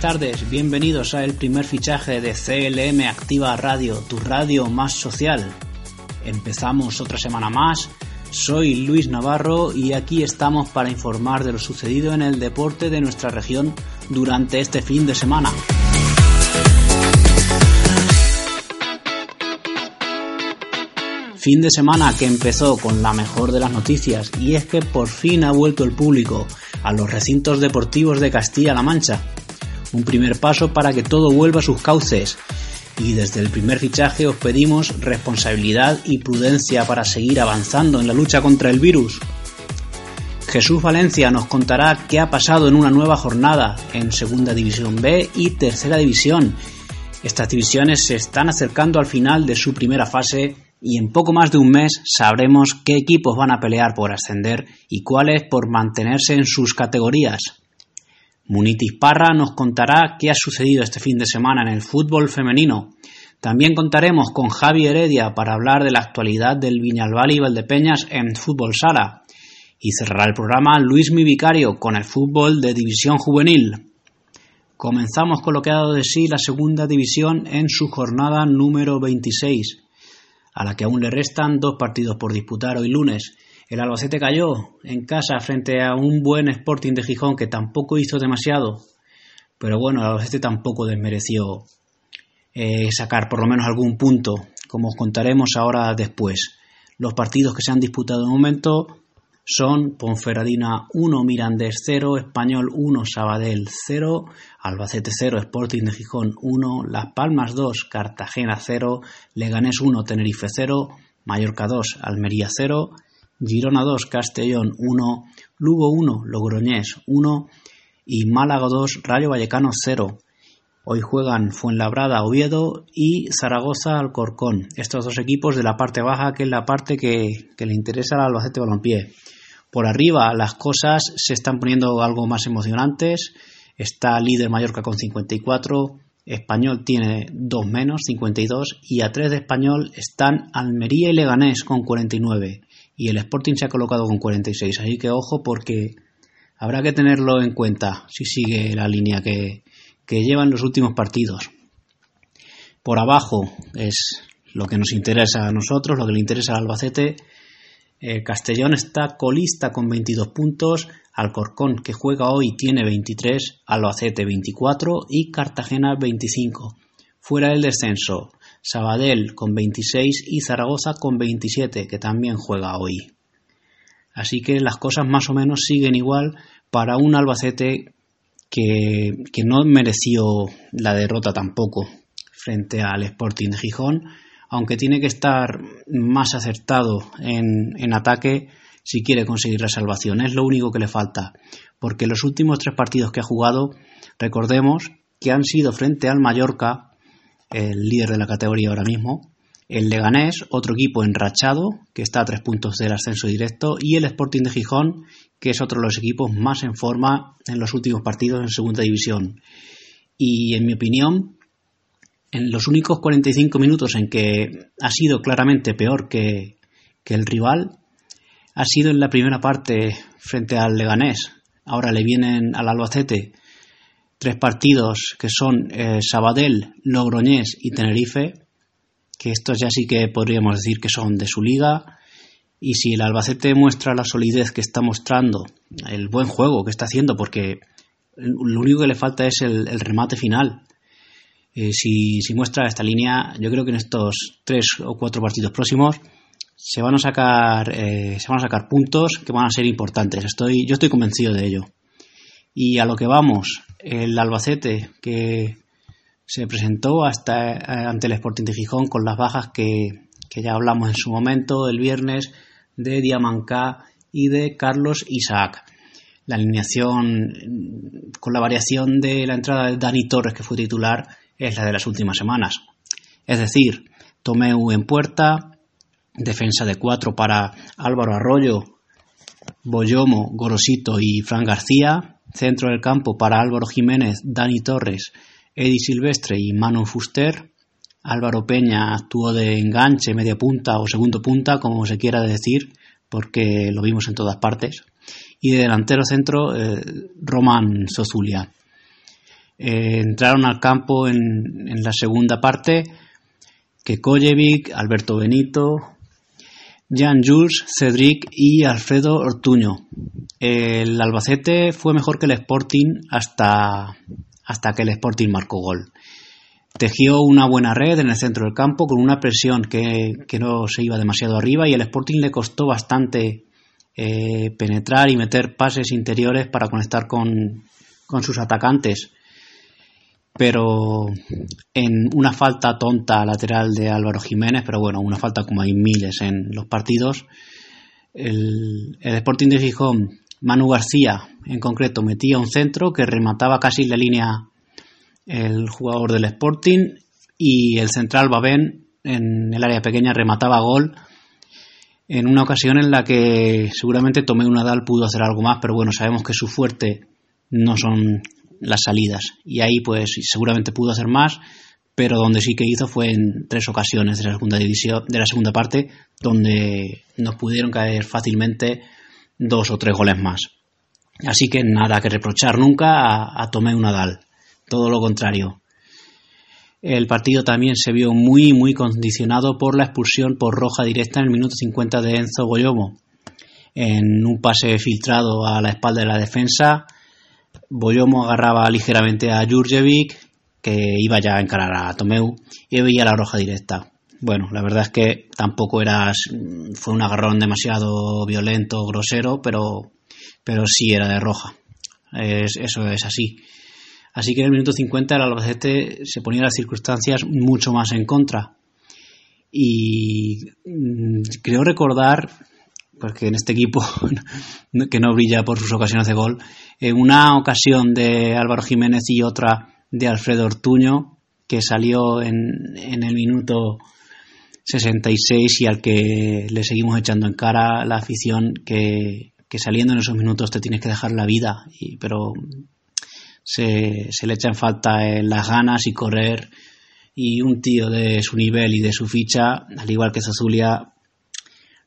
buenas tardes, bienvenidos a el primer fichaje de CLM Activa Radio, tu radio más social. Empezamos otra semana más, soy Luis Navarro y aquí estamos para informar de lo sucedido en el deporte de nuestra región durante este fin de semana. Fin de semana que empezó con la mejor de las noticias, y es que por fin ha vuelto el público a los recintos deportivos de Castilla-La Mancha. Un primer paso para que todo vuelva a sus cauces. Y desde el primer fichaje os pedimos responsabilidad y prudencia para seguir avanzando en la lucha contra el virus. Jesús Valencia nos contará qué ha pasado en una nueva jornada en Segunda División B y Tercera División. Estas divisiones se están acercando al final de su primera fase y en poco más de un mes sabremos qué equipos van a pelear por ascender y cuáles por mantenerse en sus categorías. Munitis Parra nos contará qué ha sucedido este fin de semana en el fútbol femenino. También contaremos con Javi Heredia para hablar de la actualidad del Viñalbal y Valdepeñas en fútbol sala. Y cerrará el programa Luismi Vicario con el fútbol de división juvenil. Comenzamos con lo que ha dado de sí la segunda división en su jornada número 26, a la que aún le restan 2 partidos por disputar hoy lunes. El Albacete cayó en casa frente a un buen Sporting de Gijón que tampoco hizo demasiado. Pero bueno, el Albacete tampoco desmereció sacar por lo menos algún punto, como os contaremos ahora después. Los partidos que se han disputado de momento son Ponferradina 1, Mirandés 0, Español 1, Sabadell 0, Albacete 0, Sporting de Gijón 1, Las Palmas 2, Cartagena 0, Leganés 1, Tenerife 0, Mallorca 2, Almería 0... Girona 2, Castellón 1, Lugo 1, Logroñés 1 y Málaga 2, Rayo Vallecano 0. Hoy juegan Fuenlabrada, Oviedo y Zaragoza, Alcorcón. Estos dos equipos de la parte baja, que es la parte que le interesa al Albacete Balompié. Por arriba las cosas se están poniendo algo más emocionantes. Está líder Mallorca con 54, Español tiene 2 menos, 52, y a 3 de Español están Almería y Leganés con 49. Y el Sporting se ha colocado con 46, así que ojo porque habrá que tenerlo en cuenta si sigue la línea que llevan los últimos partidos. Por abajo es lo que nos interesa a nosotros, lo que le interesa al Albacete. Castellón está colista con 22 puntos, Alcorcón, que juega hoy, tiene 23, Albacete 24 y Cartagena 25. Fuera del descenso, Sabadell con 26 y Zaragoza con 27, que también juega hoy. Así que las cosas más o menos siguen igual para un Albacete que no mereció la derrota tampoco frente al Sporting de Gijón, aunque tiene que estar más acertado en ataque si quiere conseguir la salvación. Es lo único que le falta, porque los últimos 3 partidos que ha jugado, recordemos que han sido frente al Mallorca, el líder de la categoría ahora mismo, el Leganés, otro equipo enrachado que está a 3 puntos del ascenso directo, y el Sporting de Gijón, que es otro de los equipos más en forma en los últimos partidos en segunda división. Y en mi opinión, en los únicos 45 minutos en que ha sido claramente peor que el rival, ha sido en la primera parte frente al Leganés. Ahora le vienen al Albacete 3 partidos que son Sabadell, Logroñés y Tenerife, que estos ya sí que podríamos decir que son de su liga. Y si el Albacete muestra la solidez que está mostrando, el buen juego que está haciendo, porque lo único que le falta es el remate final, si muestra esta línea, yo creo que en estos 3 o 4 partidos próximos se van a sacar puntos que van a ser importantes. Yo estoy convencido de ello. Y a lo que vamos, el Albacete, que se presentó ante el Sporting de Gijón con las bajas que ya hablamos en su momento el viernes, de Diamancá y de Carlos Isaac. La alineación, con la variación de la entrada de Dani Torres, que fue titular, es la de las últimas semanas. Es decir, Tomeu en puerta, defensa de 4 para Álvaro Arroyo, Boyomo, Gorosito y Fran García. Centro del campo para Álvaro Jiménez, Dani Torres, Edi Silvestre y Manu Fuster. Álvaro Peña actuó de enganche, media punta o segundo punta, como se quiera decir, porque lo vimos en todas partes. Y de delantero centro, Román Zozulia. entraron al campo en la segunda parte Kekojevic, Alberto Benito, Jan Jules, Cedric y Alfredo Ortuño. El Albacete fue mejor que el Sporting hasta que el Sporting marcó gol. Tejió una buena red en el centro del campo con una presión que no se iba demasiado arriba, y el Sporting le costó bastante penetrar y meter pases interiores para conectar con sus atacantes. Pero en una falta tonta lateral de Álvaro Jiménez, pero bueno, una falta como hay miles en los partidos, el Sporting de Gijón, Manu García en concreto, metía un centro que remataba casi la línea el jugador del Sporting, y el central Babén en el área pequeña remataba gol en una ocasión en la que seguramente Tomeu Nadal pudo hacer algo más, pero bueno, sabemos que su fuerte no son las salidas, y ahí pues seguramente pudo hacer más, pero donde sí que hizo fue en tres ocasiones de la segunda parte, donde nos pudieron caer fácilmente dos o tres goles más. Así que nada que reprochar nunca a Tomeu Nadal, todo lo contrario. El partido también se vio muy muy condicionado por la expulsión por roja directa en el minuto 50 de Enzo Boyomo. En un pase filtrado a la espalda de la defensa, Boyomo agarraba ligeramente a Jurjevic, que iba ya a encarar a Tomeu, y veía la roja directa. Bueno, la verdad es que tampoco fue un agarrón demasiado violento, grosero, pero sí era de roja. Eso es así. Así que en el minuto 50 el Albacete se ponía las circunstancias mucho más en contra. Y creo recordar, porque en este equipo que no brilla por sus ocasiones de gol, una ocasión de Álvaro Jiménez y otra de Alfredo Ortuño, que salió en el minuto 66 y al que le seguimos echando en cara la afición, que saliendo en esos minutos te tienes que dejar la vida, pero... Se le echan falta las ganas y correr, y un tío de su nivel y de su ficha, al igual que Zazulia,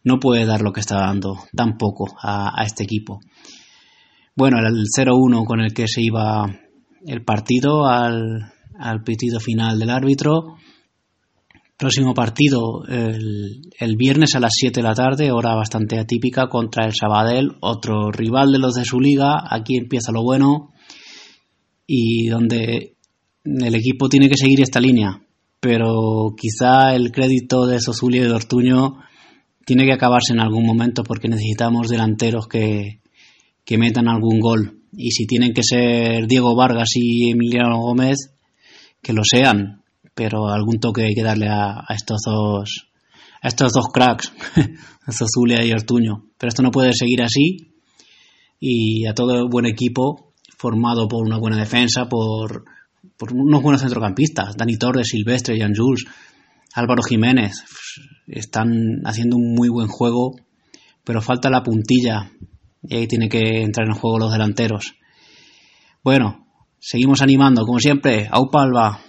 no puede dar lo que está dando tampoco a este equipo. Bueno, el 0-1 con el que se iba el partido al pitido final del árbitro. Próximo partido el viernes a las 7 de la tarde, hora bastante atípica, contra el Sabadell, otro rival de los de su liga. Aquí empieza lo bueno, y donde el equipo tiene que seguir esta línea, pero quizá el crédito de Zozulia y de Ortuño tiene que acabarse en algún momento, porque necesitamos delanteros que metan algún gol, y si tienen que ser Diego Vargas y Emiliano Gómez, que lo sean, pero algún toque hay que darle a estos dos cracks, a Zozulia y Ortuño. Pero esto no puede seguir así, y a todo buen equipo formado por una buena defensa, por unos buenos centrocampistas, Dani Torres, Silvestre, Jan Jules, Álvaro Jiménez, están haciendo un muy buen juego, pero falta la puntilla, y ahí tiene que entrar en juego los delanteros. Bueno, seguimos animando, como siempre, ¡aupa Alba!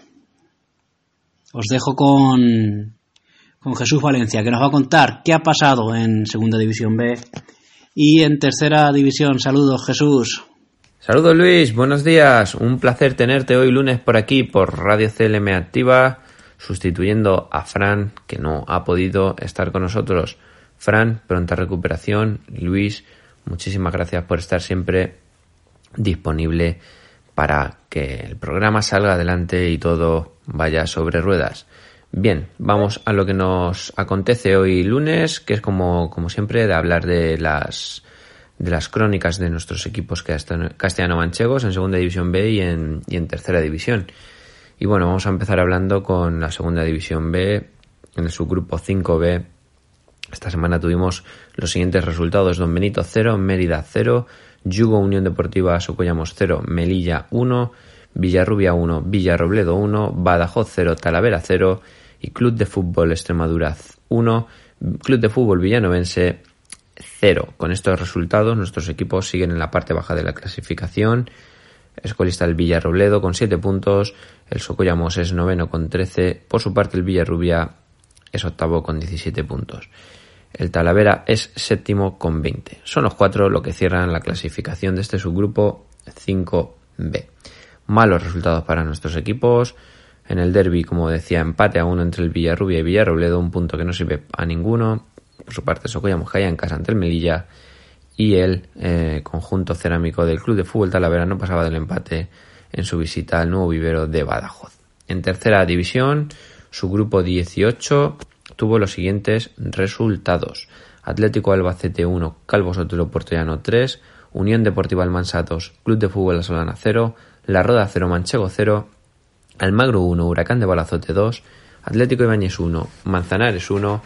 Os dejo con Jesús Valencia, que nos va a contar qué ha pasado en Segunda División B y en Tercera División. Saludos, Jesús. Saludos, Luis, buenos días, un placer tenerte hoy lunes por aquí por Radio CLM Activa, sustituyendo a Fran, que no ha podido estar con nosotros. Fran, pronta recuperación. Luis, muchísimas gracias por estar siempre disponible para que el programa salga adelante y todo vaya sobre ruedas. Bien, vamos a lo que nos acontece hoy lunes, que es como siempre, de hablar de las crónicas de nuestros equipos castellano-manchegos en Segunda División B y en Tercera División. Y bueno, vamos a empezar hablando con la Segunda División B. En el subgrupo 5B, esta semana tuvimos los siguientes resultados: Don Benito 0, Mérida 0, Yugo Unión Deportiva Socollamos 0, Melilla 1, Villarrubia 1, Villarrobledo 1, Badajoz 0, Talavera 0 y Club de Fútbol Extremadura 1, Club de Fútbol Villanovense 0. Con estos resultados, nuestros equipos siguen en la parte baja de la clasificación. Es colista el Villarrobledo con 7 puntos, el Socollamos es noveno con 13, por su parte el Villarrubia es octavo con 17 puntos. El Talavera es séptimo con 20. Son los 4 lo que cierran la clasificación de este subgrupo 5B. malos resultados para nuestros equipos. En el derbi, como decía, empate a 1 entre el Villarrubia y Villarrobledo, un punto que no sirve a ninguno. Por su parte, Socoya Mojaya en casa ante el Melilla, y el conjunto cerámico del Club de Fútbol Talavera no pasaba del empate en su visita al nuevo vivero de Badajoz. En tercera división, su grupo 18 tuvo los siguientes resultados: Atlético Albacete 1, Calvo Sotelo Puertollano 3, Unión Deportiva Almansa 2, Club de Fútbol La Solana 0, La Roda 0, Manchego 0, Almagro 1, Huracán de Balazote 2, Atlético Ibáñez 1, Manzanares 1,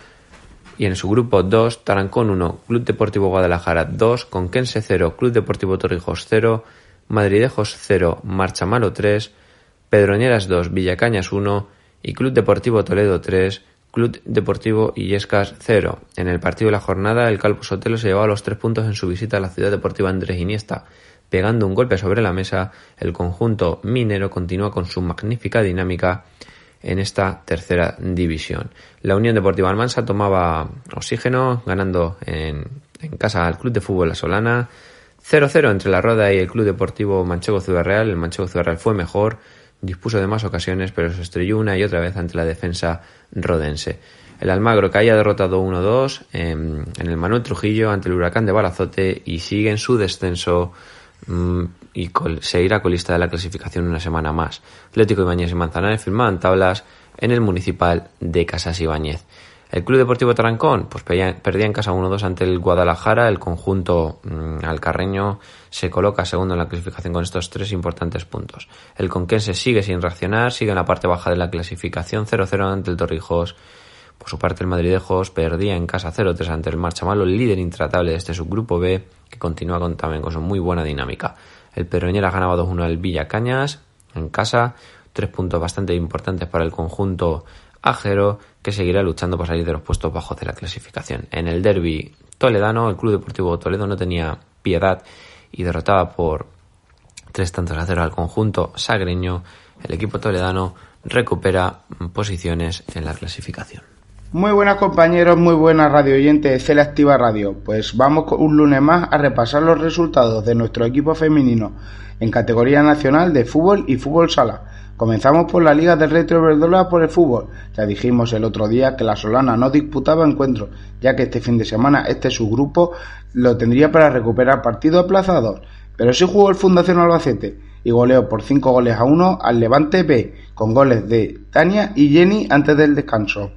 y en su grupo 2, Tarancón 1, Club Deportivo Guadalajara 2, Conquense 0, Club Deportivo Torrijos 0, Madridejos 0, Marchamalo 3, Pedroñeras 2, Villacañas 1 y Club Deportivo Toledo 3, Club Deportivo Illescas 0. En el partido de la jornada, el Calvo Sotelo se llevaba los 3 puntos en su visita a la Ciudad Deportiva Andrés Iniesta. Pegando un golpe sobre la mesa, el conjunto minero continúa con su magnífica dinámica en esta tercera división. La Unión Deportiva Almansa tomaba oxígeno, ganando en casa al Club de Fútbol La Solana. 0-0 entre La Roda y el Club Deportivo Manchego Ciudad Real. El Manchego Ciudad Real fue mejor, dispuso de más ocasiones, pero se estrelló una y otra vez ante la defensa rodense. El Almagro caía derrotado 1-2 en el Manuel Trujillo ante el Huracán de Balazote y sigue en su descenso y seguirá colista de la clasificación una semana más. Atlético Ibáñez y Manzanares firmaban tablas en el Municipal de Casas Ibáñez. El Club Deportivo Tarancón pues perdía en casa 1-2 ante el Guadalajara. El conjunto alcarreño se coloca segundo en la clasificación con estos 3 importantes puntos. El Conquense sigue sin reaccionar, sigue en la parte baja de la clasificación, 0-0 ante el Torrijos. Por su parte, el Madridejos perdía en casa 0-3 ante el Marchamalo, el líder intratable de este subgrupo B, que continúa también con su muy buena dinámica. El Pedroñeras ganaba 2-1 al Villacañas en casa, 3 puntos bastante importantes para el conjunto ajero, que seguirá luchando para salir de los puestos bajos de la clasificación. En el derbi toledano, el Club Deportivo Toledo no tenía piedad y derrotaba por 3-0 al conjunto sagreño. El equipo toledano recupera posiciones en la clasificación. Muy buenas, compañeros, muy buenas radio oyentes de CLM Activa Radio. Pues vamos un lunes más a repasar los resultados de nuestro equipo femenino en categoría nacional de fútbol y fútbol sala. Comenzamos por la Liga del Retro Iberdrola por el fútbol. Ya dijimos el otro día que la Solana no disputaba encuentros, ya que este fin de semana subgrupo lo tendría para recuperar partidos aplazados. Pero sí jugó el Fundación Albacete y goleó por 5-1 al Levante B, con goles de Tania y Jenny antes del descanso.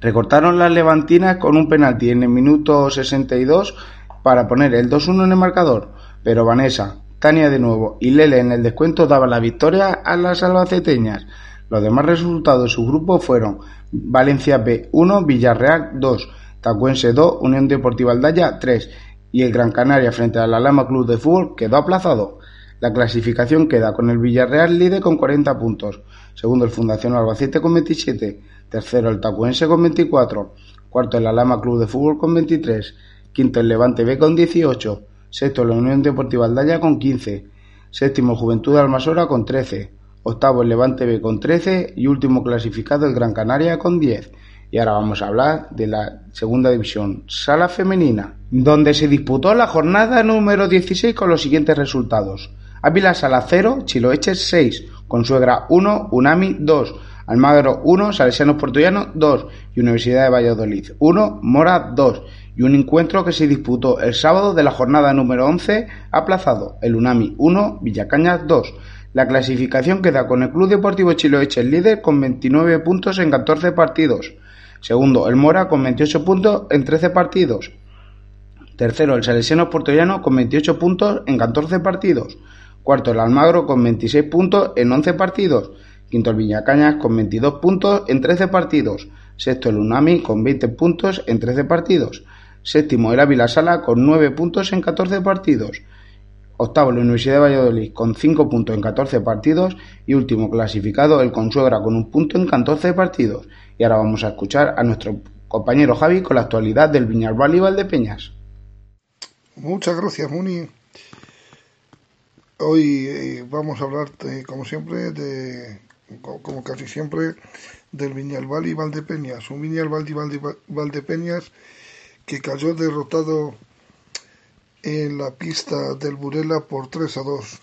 Recortaron las levantinas con un penalti en el minuto 62 para poner el 2-1 en el marcador, pero Vanessa, Tania de nuevo y Lele en el descuento daban la victoria a las albaceteñas. Los demás resultados de su grupo fueron Valencia B 1, Villarreal 2, Tacuense 2, Unión Deportiva Aldaya 3 y el Gran Canaria frente a la Lama Club de Fútbol quedó aplazado. La clasificación queda con el Villarreal líder con 40 puntos, segundo el Fundación Albacete con 27, tercero el Tacuense con 24, cuarto el Alhama Club de Fútbol con 23, quinto el Levante B con 18, sexto la Unión Deportiva Aldaya con 15, séptimo Juventud Almasora con 13, octavo el Levante B con 13 y último clasificado el Gran Canaria con 10. Y ahora vamos a hablar de la segunda división, sala femenina, donde se disputó la jornada número 16 con los siguientes resultados. Ávila Sala 0, Chiloeche 6, Consuegra 1, Unami 2, Almagro 1, Salesianos Puertollano 2 y Universidad de Valladolid 1, Mora 2. Y un encuentro que se disputó el sábado de la jornada número 11, aplazado, el Unami 1, Villacañas 2. La clasificación queda con el Club Deportivo Chiloeche el líder con 29 puntos en 14 partidos. Segundo, el Mora con 28 puntos en 13 partidos. Tercero, el Salesianos Puertollano con 28 puntos en 14 partidos. Cuarto, el Almagro con 26 puntos en 11 partidos. Quinto, el Villacañas con 22 puntos en 13 partidos. Sexto, el Unami con 20 puntos en 13 partidos. Séptimo, el Ávila Sala con 9 puntos en 14 partidos. Octavo, la Universidad de Valladolid con 5 puntos en 14 partidos. Y último clasificado, el Consuegra con 1 punto en 14 partidos. Y ahora vamos a escuchar a nuestro compañero Javi con la actualidad del Viñarval y Valdepeñas. Muchas gracias, Muni. Hoy vamos a hablar, como siempre, como casi siempre, del Viñalbal y Valdepeñas. Un Viñalbal y Valdepeñas que cayó derrotado en la pista del Burela por 3-2.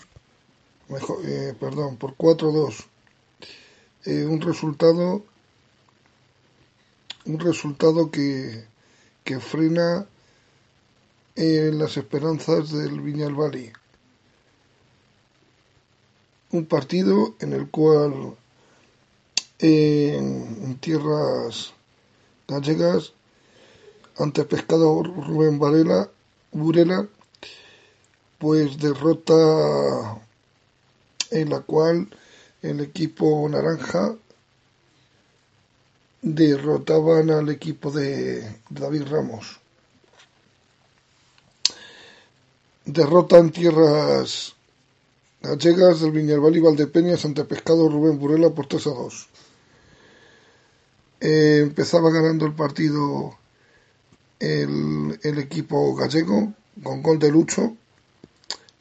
por 4-2. Un resultado que frena las esperanzas del Viñalbali. Un partido en el cual en tierras gallegas, ante Pescado Rubén Burela, pues derrota en la cual el equipo naranja derrotaban al equipo de David Ramos. Derrota en tierras gallegas del Viñalbali Valdepeñas ante Pescado Rubén Burela por 3-2. Empezaba ganando el partido el equipo gallego con gol de Lucho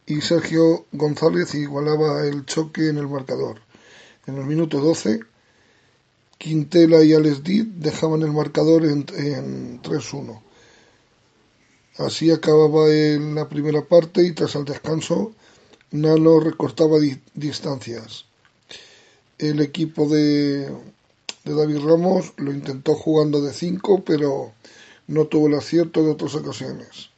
y Sergio González igualaba el choque en el marcador. En el minuto 12, Quintela y Alex Did dejaban el marcador en 3-1. Así acababa en la primera parte y tras el descanso, Nano recortaba distancias. El equipo de David Ramos lo intentó jugando de 5, pero no tuvo el acierto de otras ocasiones.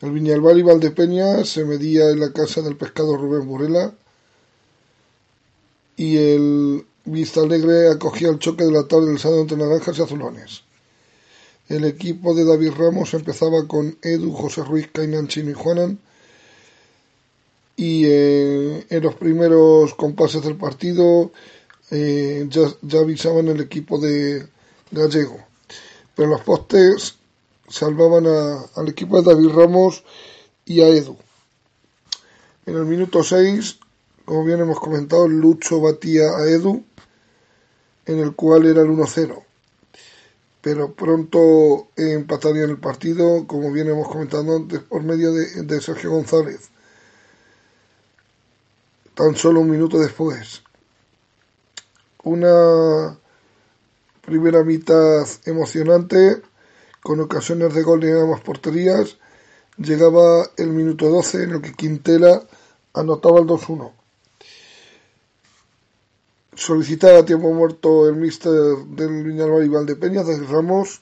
El Viñalbali Valdepeñas se medía en la casa del Pescado Rubén Burela y el Vistalegre acogía el choque de la tarde del sábado entre naranjas y azulones. El equipo de David Ramos empezaba con Edu, José Ruiz, Kainan, Chino y Juanan, y en los primeros compases del partido ya avisaban el equipo de gallego, pero los postes salvaban al equipo de David Ramos y a Edu. En el minuto 6, como bien hemos comentado, Lucho batía a Edu, en el cual era el 1-0, pero pronto empatarían el partido, como bien hemos comentado antes, por medio de Sergio González, tan solo un minuto después. Una primera mitad emocionante, con ocasiones de gol en ambas porterías. Llegaba el minuto 12, en el que Quintela anotaba el 2-1. Solicitaba tiempo muerto el míster del Viñalbali Valdepeñas, de Ramos,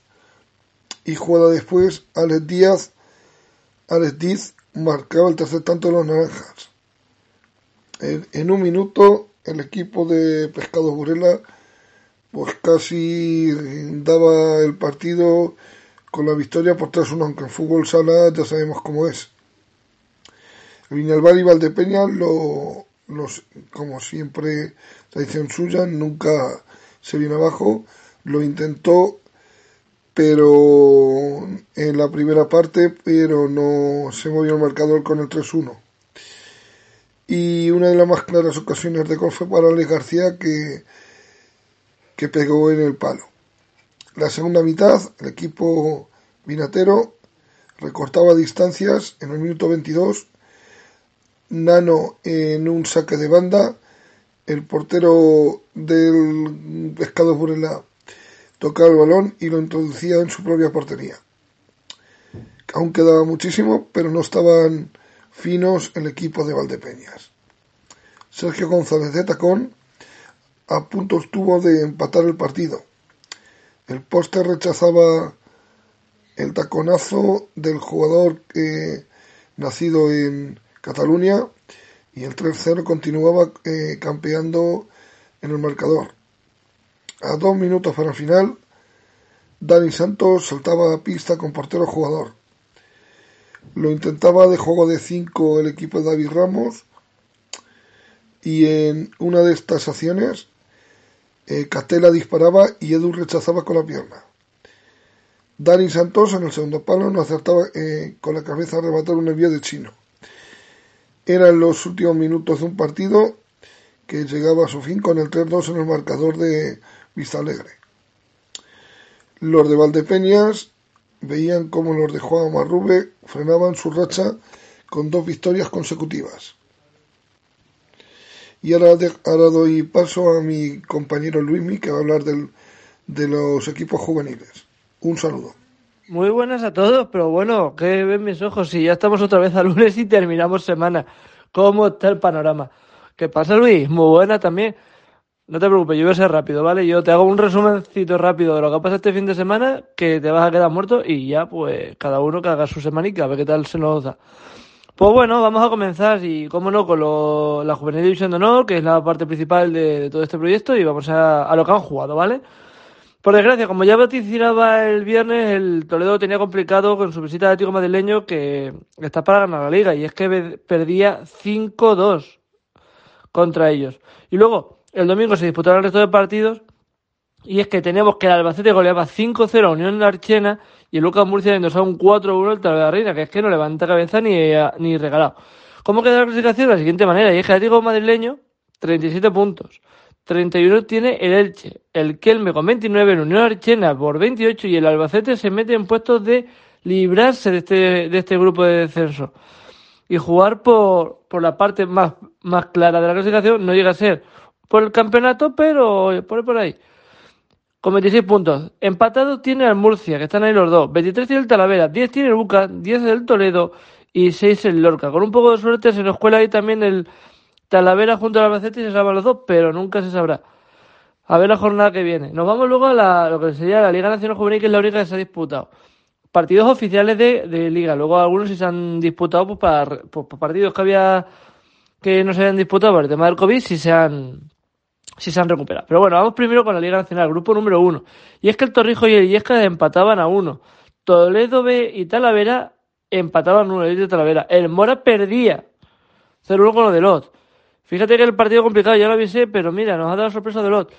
y jugada después, Alex Díaz marcaba el tercer tanto de los naranjas. En un minuto, el equipo de Pescado Burela pues casi daba el partido con la victoria por 3-1, aunque en fútbol sala ya sabemos cómo es. Viñalbali Valdepeñas, como siempre, tradición suya, nunca se vino abajo, lo intentó pero en la primera parte, pero no se movió el marcador con el 3-1. Y una de las más claras ocasiones de gol fue para Alex García, que pegó en el palo. La segunda mitad, el equipo vinatero recortaba distancias. En el minuto 22, Nano en un saque de banda, el portero del Pescado Burela tocaba el balón y lo introducía en su propia portería. Aún quedaba muchísimo, pero no estaban finos el equipo de Valdepeñas. Sergio González de tacón a punto estuvo de empatar el partido. El poste rechazaba el taconazo del jugador nacido en Cataluña y el 3-0 continuaba campeando en el marcador. A 2 minutos para el final, Dani Santos saltaba a pista con portero jugador. Lo intentaba de juego de 5 el equipo de David Ramos, y en una de estas acciones Castela disparaba y Edu rechazaba con la pierna. Dani Santos en el segundo palo no acertaba con la cabeza a arrebatar un envío de Chino. Eran los últimos minutos de un partido que llegaba a su fin con el 3-2 en el marcador de Vistalegre. Los de Valdepeñas veían cómo los de Juan Amarrube frenaban su racha con 2 victorias consecutivas. Y ahora doy paso a mi compañero Luismi, que va a hablar de los equipos juveniles. Un saludo. Muy buenas a todos, pero bueno, que ven mis ojos, si ya estamos otra vez a lunes y terminamos semana. ¿Cómo está el panorama? ¿Qué pasa, Luis? Muy buena también. No te preocupes, yo voy a ser rápido, ¿vale? Yo te hago un resumencito rápido de lo que ha pasado este fin de semana, que te vas a quedar muerto y ya, pues, cada uno que haga su semanica, a ver qué tal se nos da. Pues bueno, vamos a comenzar, y cómo no, con la Juvenil División de Honor, que es la parte principal de todo este proyecto, y vamos a lo que han jugado, ¿vale? Por desgracia, como ya vaticinaba el viernes, el Toledo tenía complicado con su visita al Atlético Madrileño, que está para ganar la Liga, y es que perdía 5-2 contra ellos. Y luego, el domingo se disputaron el resto de partidos, y es que teníamos que el Albacete goleaba 5-0 a Unión Archena y el Lucas Murcia endosaba un 4-1 al Talavera, que es que no levanta cabeza ni regalado. ¿Cómo queda la clasificación? De la siguiente manera, y es que el Atlético Madrileño, 37 puntos, 31 tiene el Elche, el Kelme con 29, el Unión Archena por 28, y el Albacete se mete en puestos de librarse de este grupo de descenso. Y jugar por la parte más clara de la clasificación no llega a ser por el campeonato, pero por ahí. Con 26 puntos. Empatados tiene al Murcia, que están ahí los dos. 23 tiene el Talavera, 10 tiene el Buca, 10 el Toledo y 6 el Lorca. Con un poco de suerte se nos cuela ahí también el Talavera junto al Albacete y se salvan los dos, pero nunca se sabrá. A ver la jornada que viene. Nos vamos luego a lo que sería la Liga Nacional Juvenil, que es la única que se ha disputado. Partidos oficiales de Liga. Luego algunos sí se han disputado pues, para partidos que no se habían disputado por el tema del COVID, si se han recuperado. Pero bueno, vamos primero con la Liga Nacional, grupo número 1. Y es que el Torrijos y el Illescas empataban a 1. Toledo B y Talavera empataban 1. El Mora perdía 0-1 con lo de Lot. Fíjate que el partido complicado, ya lo avisé, pero mira, nos ha dado sorpresa de Lot.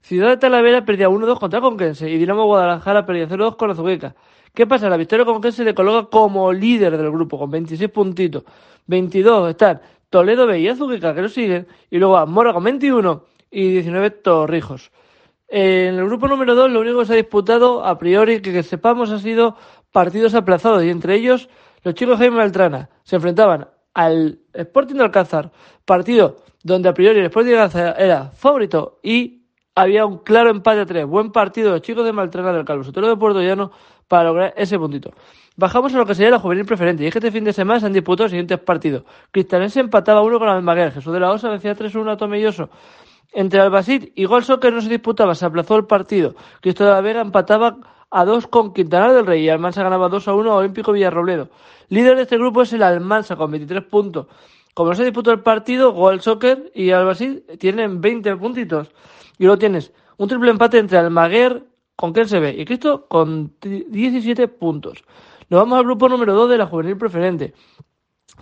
Ciudad de Talavera perdía 1-2 contra Conquense y Dinamo Guadalajara perdía 0-2 con Azuqueca. ¿Qué pasa? La victoria Conquense le coloca como líder del grupo con 26 puntitos. 22 están Toledo B y Azuqueca, que lo siguen, y luego a Mora con 21. Y 19 Torrijos. En el grupo número 2 lo único que se ha disputado, a priori que sepamos, ha sido partidos aplazados, y entre ellos los chicos Jaime Beltrana se enfrentaban al Sporting de Alcázar, partido donde a priori el Sporting de Alcázar era favorito y había un claro empate a 3. Buen partido los chicos de Beltrana del Calvo Sotero de Puerto Llano para lograr ese puntito. Bajamos a lo que sería la Juvenil Preferente, y es que este fin de semana se han disputado los siguientes partidos. Cristalense empataba 1 con la Almaguer, Jesús de la Osa vencía 3-1 a Tomelloso. Entre Albacete y Gol Soccer no se disputaba, se aplazó el partido. Cristo de la Vega empataba a 2 con Quintana del Rey y Almansa ganaba 2-1 a Olímpico Villarrobledo. Líder de este grupo es el Almansa con 23 puntos. Como no se disputó el partido, Gol Soccer y Albacete tienen 20 puntitos. Y luego tienes un triple empate entre Almaguer con Kelsevé y Cristo con 17 puntos. Nos vamos al grupo número 2 de la Juvenil Preferente.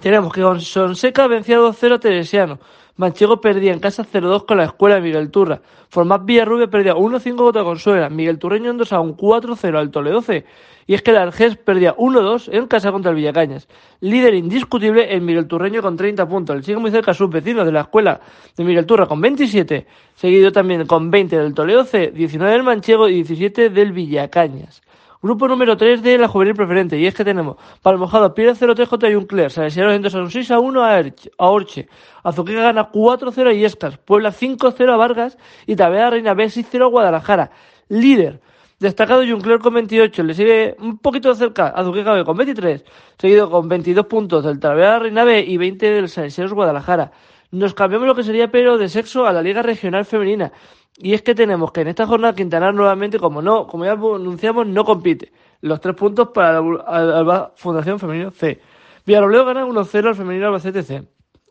Tenemos que con Sonseca vencía 2-0 a Teresiano. Manchego perdía en casa 0-2 con la Escuela de Miguel Turra. Format Villarrubia perdía 1-5 contra Consuela. Miguel Turreño endosaba un 4-0 al Toledo C. Y es que el Argés perdía 1-2 en casa contra el Villacañas. Líder indiscutible el Miguel Turreño con 30 puntos. Le sigue muy cerca a sus vecinos de la Escuela de Miguel Turra con 27. Seguido también con 20 del Toledo C, 19 del Manchego y 17 del Villacañas. Grupo número 3 de la Juvenil Preferente, y es que tenemos Palmojado pierde 0-3 contra Juncler, Salesianos entonces un 6-1 a Orche, Azuqueca gana 4-0 a Illescas, Puebla 5-0 a Vargas y Talavera Reina B 6-0 a Guadalajara. Líder destacado Juncler con 28, le sigue un poquito de cerca Azuqueca B con 23, seguido con 22 puntos del Talavera Reina B y 20 del Salesianos Guadalajara. Nos cambiamos lo que sería pero de sexo a la Liga Regional Femenina. Y es que tenemos que en esta jornada Quintanar nuevamente, como ya anunciamos, no compite. Los 3 puntos para la Fundación Femenino C. Villarrobledo gana 1-0 al Femenino Albacete C.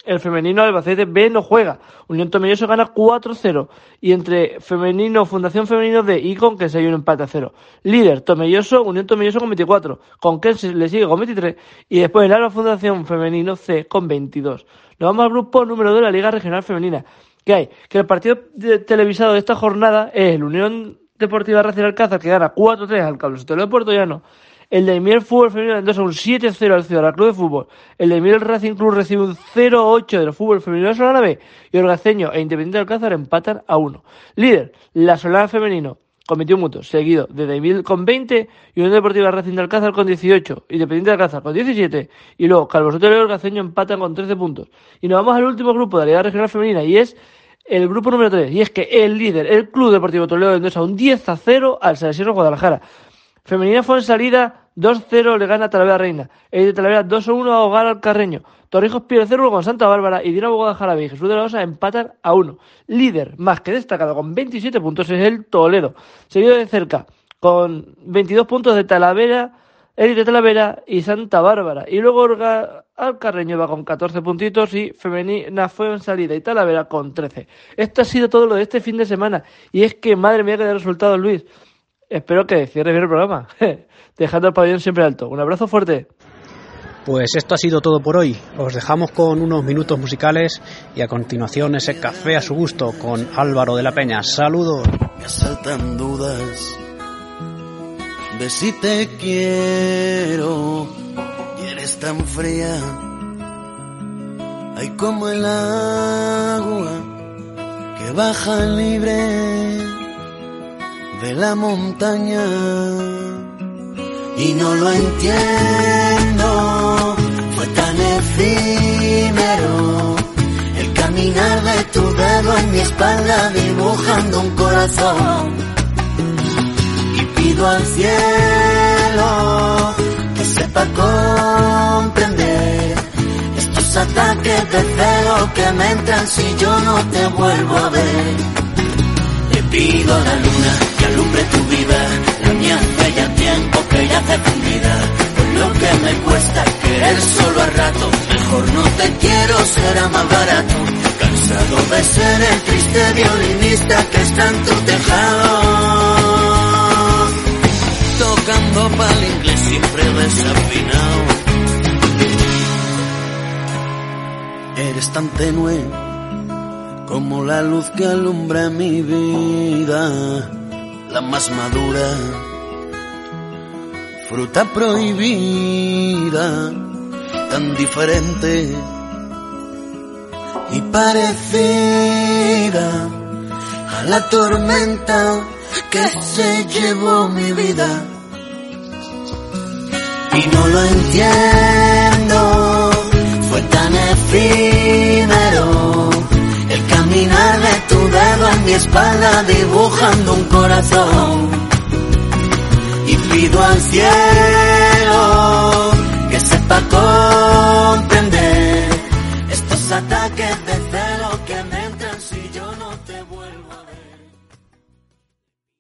El Femenino Albacete B no juega. Unión Tomelloso gana 4-0. Y entre Femenino Fundación Femenino D y Conquense hay un empate a 0. Líder Tomelloso, Unión Tomelloso con 24. Conquense le sigue con 23. Y después el Alba Fundación Femenino C con 22. Nos vamos al grupo número 2 de la Liga Regional Femenina. ¿Qué hay? Que el partido televisado de esta jornada es el Unión Deportiva Racial Alcázar, que gana 4-3 al Cabo Sotelo de Puerto Llano. El de Miel Fútbol Femenino endosa un 7-0 al Ciudad Club de Fútbol. El de Miel Racing Club recibe un 0-8 del Fútbol Femenino de Solana B. Y Orgaceño e Independiente Alcázar empatan a 1. Líder, la Solana Femenino con 21 puntos, seguido de Daimil con 20 y Unión Deportiva Racing de Alcázar con 18, Independiente de Alcázar con 17 y luego Calvo Sotero y Orgaceño empatan con 13 puntos. Y nos vamos al último grupo de la Liga Regional Femenina, y es el grupo número 3, y es que el líder, el Club Deportivo Toledo endosa un 10-0 al Salesianos Guadalajara. Femenina Fuensalida 2-0 le gana a Talavera Reina. El de Talavera 2-1 a Hogar al Carreño. Torrijos pierde 0-1 con Santa Bárbara y Dinamo Guadalajara y Jesús de la Osa empatan a 1. Líder más que destacado con 27 puntos es el Toledo, seguido de cerca con 22 puntos de Talavera, el de Talavera y Santa Bárbara. Y luego Hogar al Carreño va con 14 puntitos y Femenina fue en salida y Talavera con 13. Esto ha sido todo lo de este fin de semana y es que madre mía que de resultados, Luis. Espero que cierre bien el programa, dejando el pabellón siempre alto. Un abrazo fuerte. Pues esto ha sido todo por hoy. Os dejamos con unos minutos musicales y a continuación ese café a su gusto con Álvaro de la Peña. Saludos. Me asaltan dudas de si te quiero y eres tan fría. Hay como el agua que baja libre de la montaña y no lo entiendo, fue tan efímero el caminar de tu dedo en mi espalda dibujando un corazón y pido al cielo que sepa comprender estos ataques de celo que me entran si yo no te vuelvo a ver. Pido a la luna que alumbre tu vida, la mía hace ya tiempo que ya hace fundida. Por lo que me cuesta querer solo a rato, mejor no te quiero, será más barato. Cansado de ser el triste violinista que está en tu tejado, tocando pa'l inglés siempre desafinado. Eres tan tenue como la luz que alumbra mi vida, la más madura, fruta prohibida, tan diferente y parecida a la tormenta que se llevó mi vida. Y no lo entiendo, fue tan efímero caminar de tu dedo en mi espalda dibujando un corazón y pido al cielo que sepa comprender estos ataques de